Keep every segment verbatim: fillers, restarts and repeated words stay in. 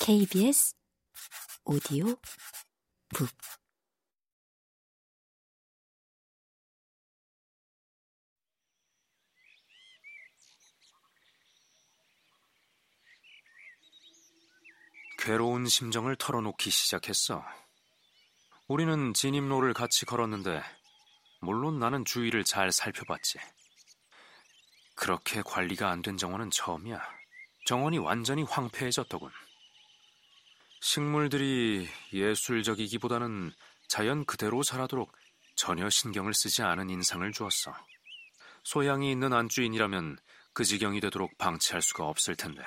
케이비에스 오디오 북 괴로운 심정을 털어놓기 시작했어. 우리는 진입로를 같이 걸었는데 물론 나는 주위를 잘 살펴봤지. 그렇게 관리가 안 된 정원은 처음이야. 정원이 완전히 황폐해졌더군. 식물들이 예술적이기보다는 자연 그대로 살아도록 전혀 신경을 쓰지 않은 인상을 주었어. 소양이 있는 안주인이라면 그 지경이 되도록 방치할 수가 없을 텐데.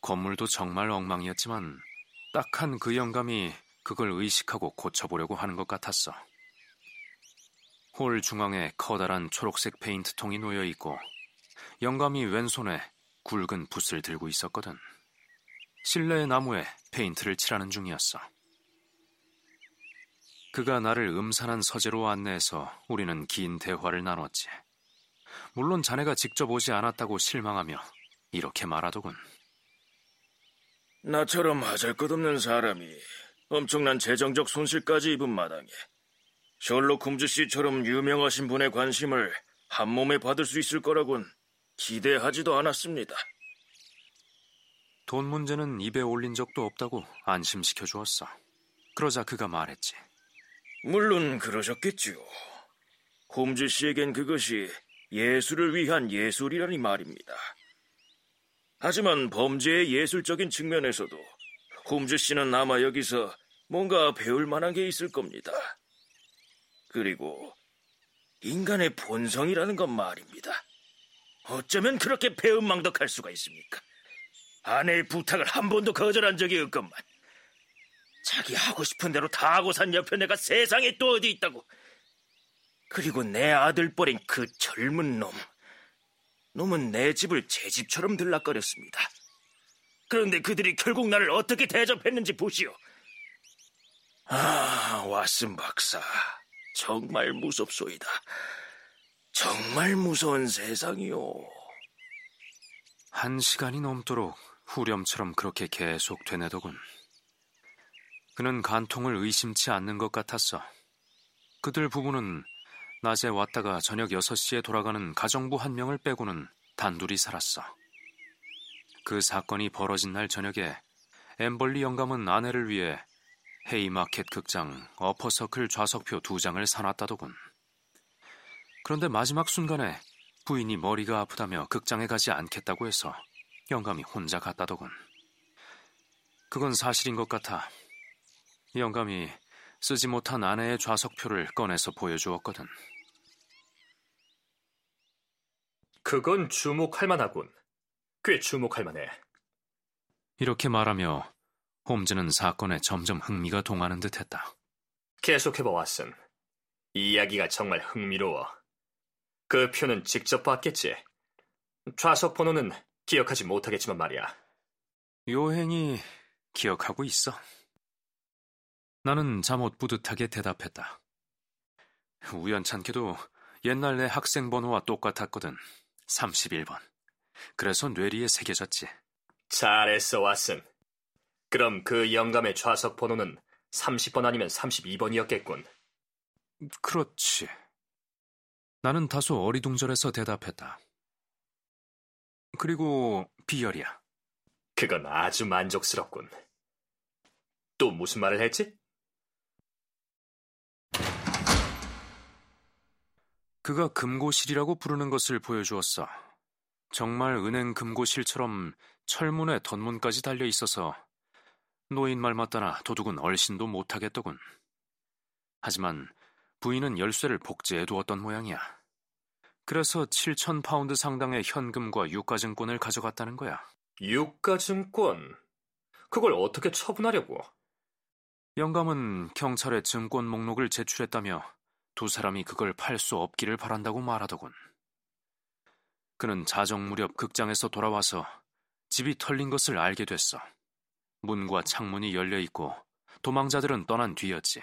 건물도 정말 엉망이었지만 딱한 그 영감이 그걸 의식하고 고쳐보려고 하는 것 같았어. 홀 중앙에 커다란 초록색 페인트통이 놓여있고 영감이 왼손에 굵은 붓을 들고 있었거든. 실내의 나무에 페인트를 칠하는 중이었어. 그가 나를 음산한 서재로 안내해서 우리는 긴 대화를 나눴지. 물론 자네가 직접 오지 않았다고 실망하며 이렇게 말하더군. 나처럼 하잘것없는 사람이 엄청난 재정적 손실까지 입은 마당에 셜록 홈즈 씨처럼 유명하신 분의 관심을 한몸에 받을 수 있을 거라곤 기대하지도 않았습니다. 돈 문제는 입에 올린 적도 없다고 안심시켜 주었어. 그러자 그가 말했지. 물론 그러셨겠지요. 홈즈 씨에겐 그것이 예술을 위한 예술이라니 말입니다. 하지만 범죄의 예술적인 측면에서도 홈즈 씨는 아마 여기서 뭔가 배울 만한 게 있을 겁니다. 그리고 인간의 본성이라는 건 말입니다. 어쩌면 그렇게 배은망덕할 수가 있습니까? 아내의 부탁을 한 번도 거절한 적이 없건만 자기 하고 싶은 대로 다 하고 산 옆에 내가 세상에 또 어디 있다고. 그리고 내 아들뻘인 그 젊은 놈 놈은 내 집을 제 집처럼 들락거렸습니다. 그런데 그들이 결국 나를 어떻게 대접했는지 보시오. 아, 왓슨 박사 정말 무섭소이다. 정말 무서운 세상이오. 한 시간이 넘도록 후렴처럼 그렇게 계속 되뇌더군. 그는 간통을 의심치 않는 것 같았어. 그들 부부는 낮에 왔다가 저녁 여섯 시에 돌아가는 가정부 한 명을 빼고는 단둘이 살았어. 그 사건이 벌어진 날 저녁에 엠벌리 영감은 아내를 위해 헤이마켓 극장 어퍼서클 좌석표 두 장을 사놨다더군. 그런데 마지막 순간에 부인이 머리가 아프다며 극장에 가지 않겠다고 해서 영감이 혼자 갔다더군. 그건 사실인 것 같아. 영감이 쓰지 못한 아내의 좌석표를 꺼내서 보여주었거든. 그건 주목할 만하군. 꽤 주목할 만해. 이렇게 말하며 홈즈는 사건에 점점 흥미가 동하는 듯했다. 계속해봐, 왓슨. 이 이야기가 정말 흥미로워. 그 표는 직접 봤겠지. 좌석 번호는 기억하지 못하겠지만 말이야. 요행이 기억하고 있어. 나는 잠옷 뿌듯하게 대답했다. 우연찮게도 옛날 내 학생 번호와 똑같았거든. 삼십일 번. 그래서 뇌리에 새겨졌지. 잘했어, 왓슨. 그럼 그 영감의 좌석 번호는 삼십 번 아니면 삼십이 번이었겠군. 그렇지. 나는 다소 어리둥절해서 대답했다. 그리고 비열이야. 그건 아주 만족스럽군. 또 무슨 말을 했지? 그가 금고실이라고 부르는 것을 보여주었어. 정말 은행 금고실처럼 철문에 덧문까지 달려있어서 노인 말 맞다나 도둑은 얼씬도 못하겠더군. 하지만 부인은 열쇠를 복제해 두었던 모양이야. 그래서 칠천 파운드 상당의 현금과 유가증권을 가져갔다는 거야. 유가증권? 그걸 어떻게 처분하려고? 영감은 경찰에 증권 목록을 제출했다며 두 사람이 그걸 팔 수 없기를 바란다고 말하더군. 그는 자정 무렵 극장에서 돌아와서 집이 털린 것을 알게 됐어. 문과 창문이 열려있고 도망자들은 떠난 뒤였지.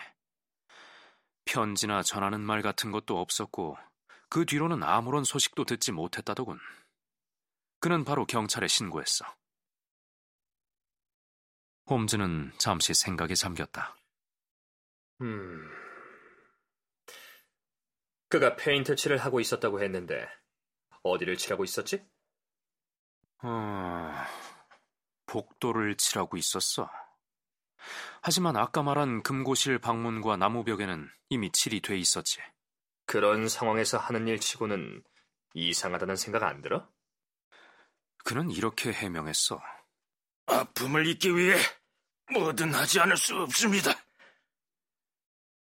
편지나 전하는 말 같은 것도 없었고 그 뒤로는 아무런 소식도 듣지 못했다더군. 그는 바로 경찰에 신고했어. 홈즈는 잠시 생각에 잠겼다. 음... 그가 페인트 칠을 하고 있었다고 했는데 어디를 칠하고 있었지? 어... 복도를 칠하고 있었어. 하지만 아까 말한 금고실 방문과 나무벽에는 이미 칠이 돼 있었지. 그런 상황에서 하는 일 치고는 이상하다는 생각 안 들어? 그는 이렇게 해명했어. 아픔을 잊기 위해 뭐든 하지 않을 수 없습니다.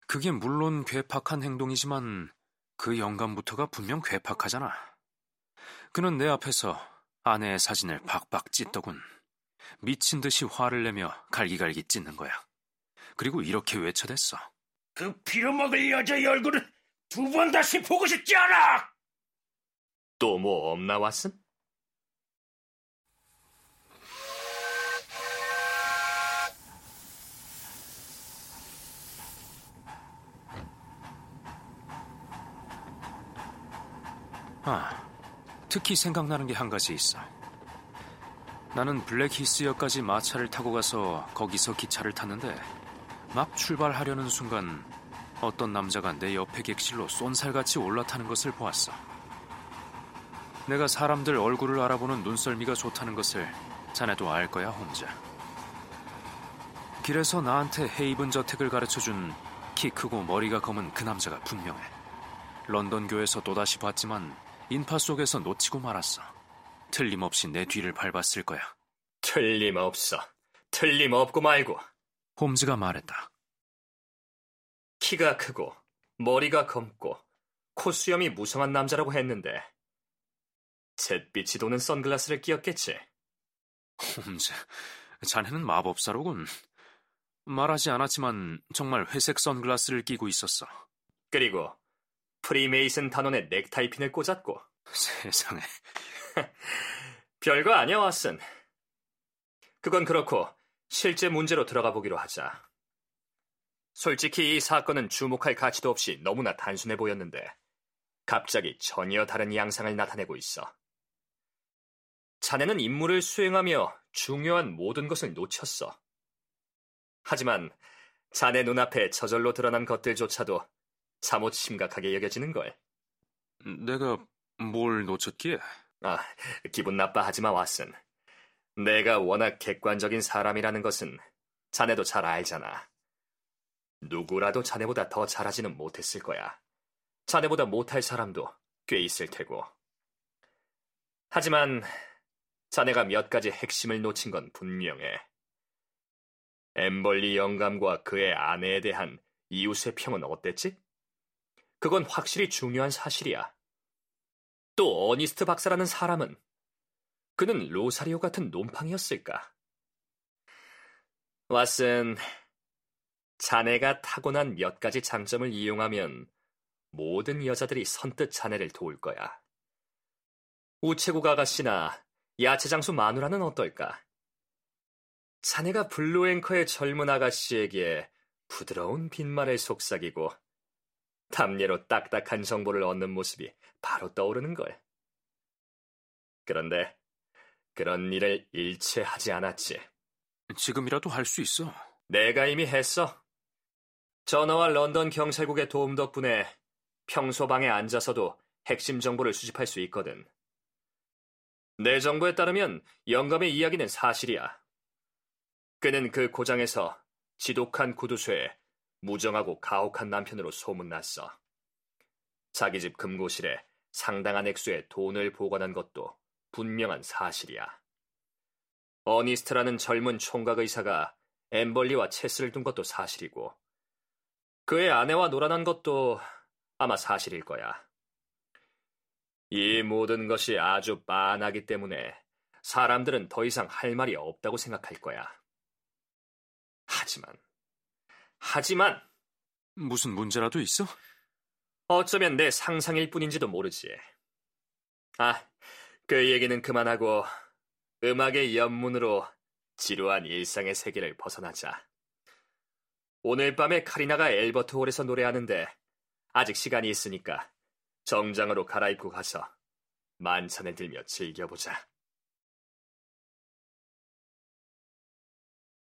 그게 물론 괴팍한 행동이지만 그 영감부터가 분명 괴팍하잖아. 그는 내 앞에서 아내의 사진을 박박 찢더군. 미친 듯이 화를 내며 갈기갈기 찢는 거야. 그리고 이렇게 외쳐댔어. 그 빌어먹을 여자의 얼굴을 두 번 다시 보고 싶지 않아! 또 뭐 없나, 왓슨? 아, 특히 생각나는 게 한 가지 있어. 나는 블랙히스역까지 마차를 타고 가서 거기서 기차를 탔는데 막 출발하려는 순간 어떤 남자가 내 옆에 객실로 쏜살같이 올라타는 것을 보았어. 내가 사람들 얼굴을 알아보는 눈썰미가 좋다는 것을 자네도 알 거야, 홈즈. 길에서 나한테 헤이븐 저택을 가르쳐준 키 크고 머리가 검은 그 남자가 분명해. 런던교에서 또다시 봤지만 인파 속에서 놓치고 말았어. 틀림없이 내 뒤를 밟았을 거야. 틀림없어. 틀림없고 말고. 홈즈가 말했다. 키가 크고 머리가 검고 콧수염이 무성한 남자라고 했는데 잿빛이 도는 선글라스를 끼었겠지. 홈즈, 자네는 마법사로군. 말하지 않았지만 정말 회색 선글라스를 끼고 있었어. 그리고 프리메이슨 단원의 넥타이핀을 꽂았고. 세상에. 별거 아니야, 왓슨. 그건 그렇고 실제 문제로 들어가 보기로 하자. 솔직히 이 사건은 주목할 가치도 없이 너무나 단순해 보였는데 갑자기 전혀 다른 양상을 나타내고 있어. 자네는 임무를 수행하며 중요한 모든 것을 놓쳤어. 하지만 자네 눈앞에 저절로 드러난 것들조차도 사뭇 심각하게 여겨지는 걸. 내가 뭘 놓쳤기에? 아, 기분 나빠하지 마, 왓슨. 내가 워낙 객관적인 사람이라는 것은 자네도 잘 알잖아. 누구라도 자네보다 더 잘하지는 못했을 거야. 자네보다 못할 사람도 꽤 있을 테고. 하지만 자네가 몇 가지 핵심을 놓친 건 분명해. 엠벌리 영감과 그의 아내에 대한 이웃의 평은 어땠지? 그건 확실히 중요한 사실이야. 또 어니스트 박사라는 사람은 그는 로사리오 같은 놈팡이었을까? 왓슨, 자네가 타고난 몇 가지 장점을 이용하면 모든 여자들이 선뜻 자네를 도울 거야. 우체국 아가씨나 야채장수 마누라는 어떨까? 자네가 블루 앵커의 젊은 아가씨에게 부드러운 빈말을 속삭이고 탐예로 딱딱한 정보를 얻는 모습이 바로 떠오르는 걸. 그런데 그런 일을 일체 하지 않았지. 지금이라도 할 수 있어. 내가 이미 했어. 전화와 런던 경찰국의 도움 덕분에 평소 방에 앉아서도 핵심 정보를 수집할 수 있거든. 내 정보에 따르면 영감의 이야기는 사실이야. 그는 그 고장에서 지독한 구두쇠에 무정하고 가혹한 남편으로 소문났어. 자기 집 금고실에 상당한 액수의 돈을 보관한 것도 분명한 사실이야. 어니스트라는 젊은 총각의사가 엠벌리와 체스를 둔 것도 사실이고 그의 아내와 놀아난 것도 아마 사실일 거야. 이 모든 것이 아주 빤하기 때문에 사람들은 더 이상 할 말이 없다고 생각할 거야. 하지만 하지만 무슨 문제라도 있어? 어쩌면 내 상상일 뿐인지도 모르지. 아, 그 얘기는 그만하고 음악의 연문으로 지루한 일상의 세계를 벗어나자. 오늘 밤에 카리나가 엘버트 홀에서 노래하는데 아직 시간이 있으니까 정장으로 갈아입고 가서 만찬을 들며 즐겨보자.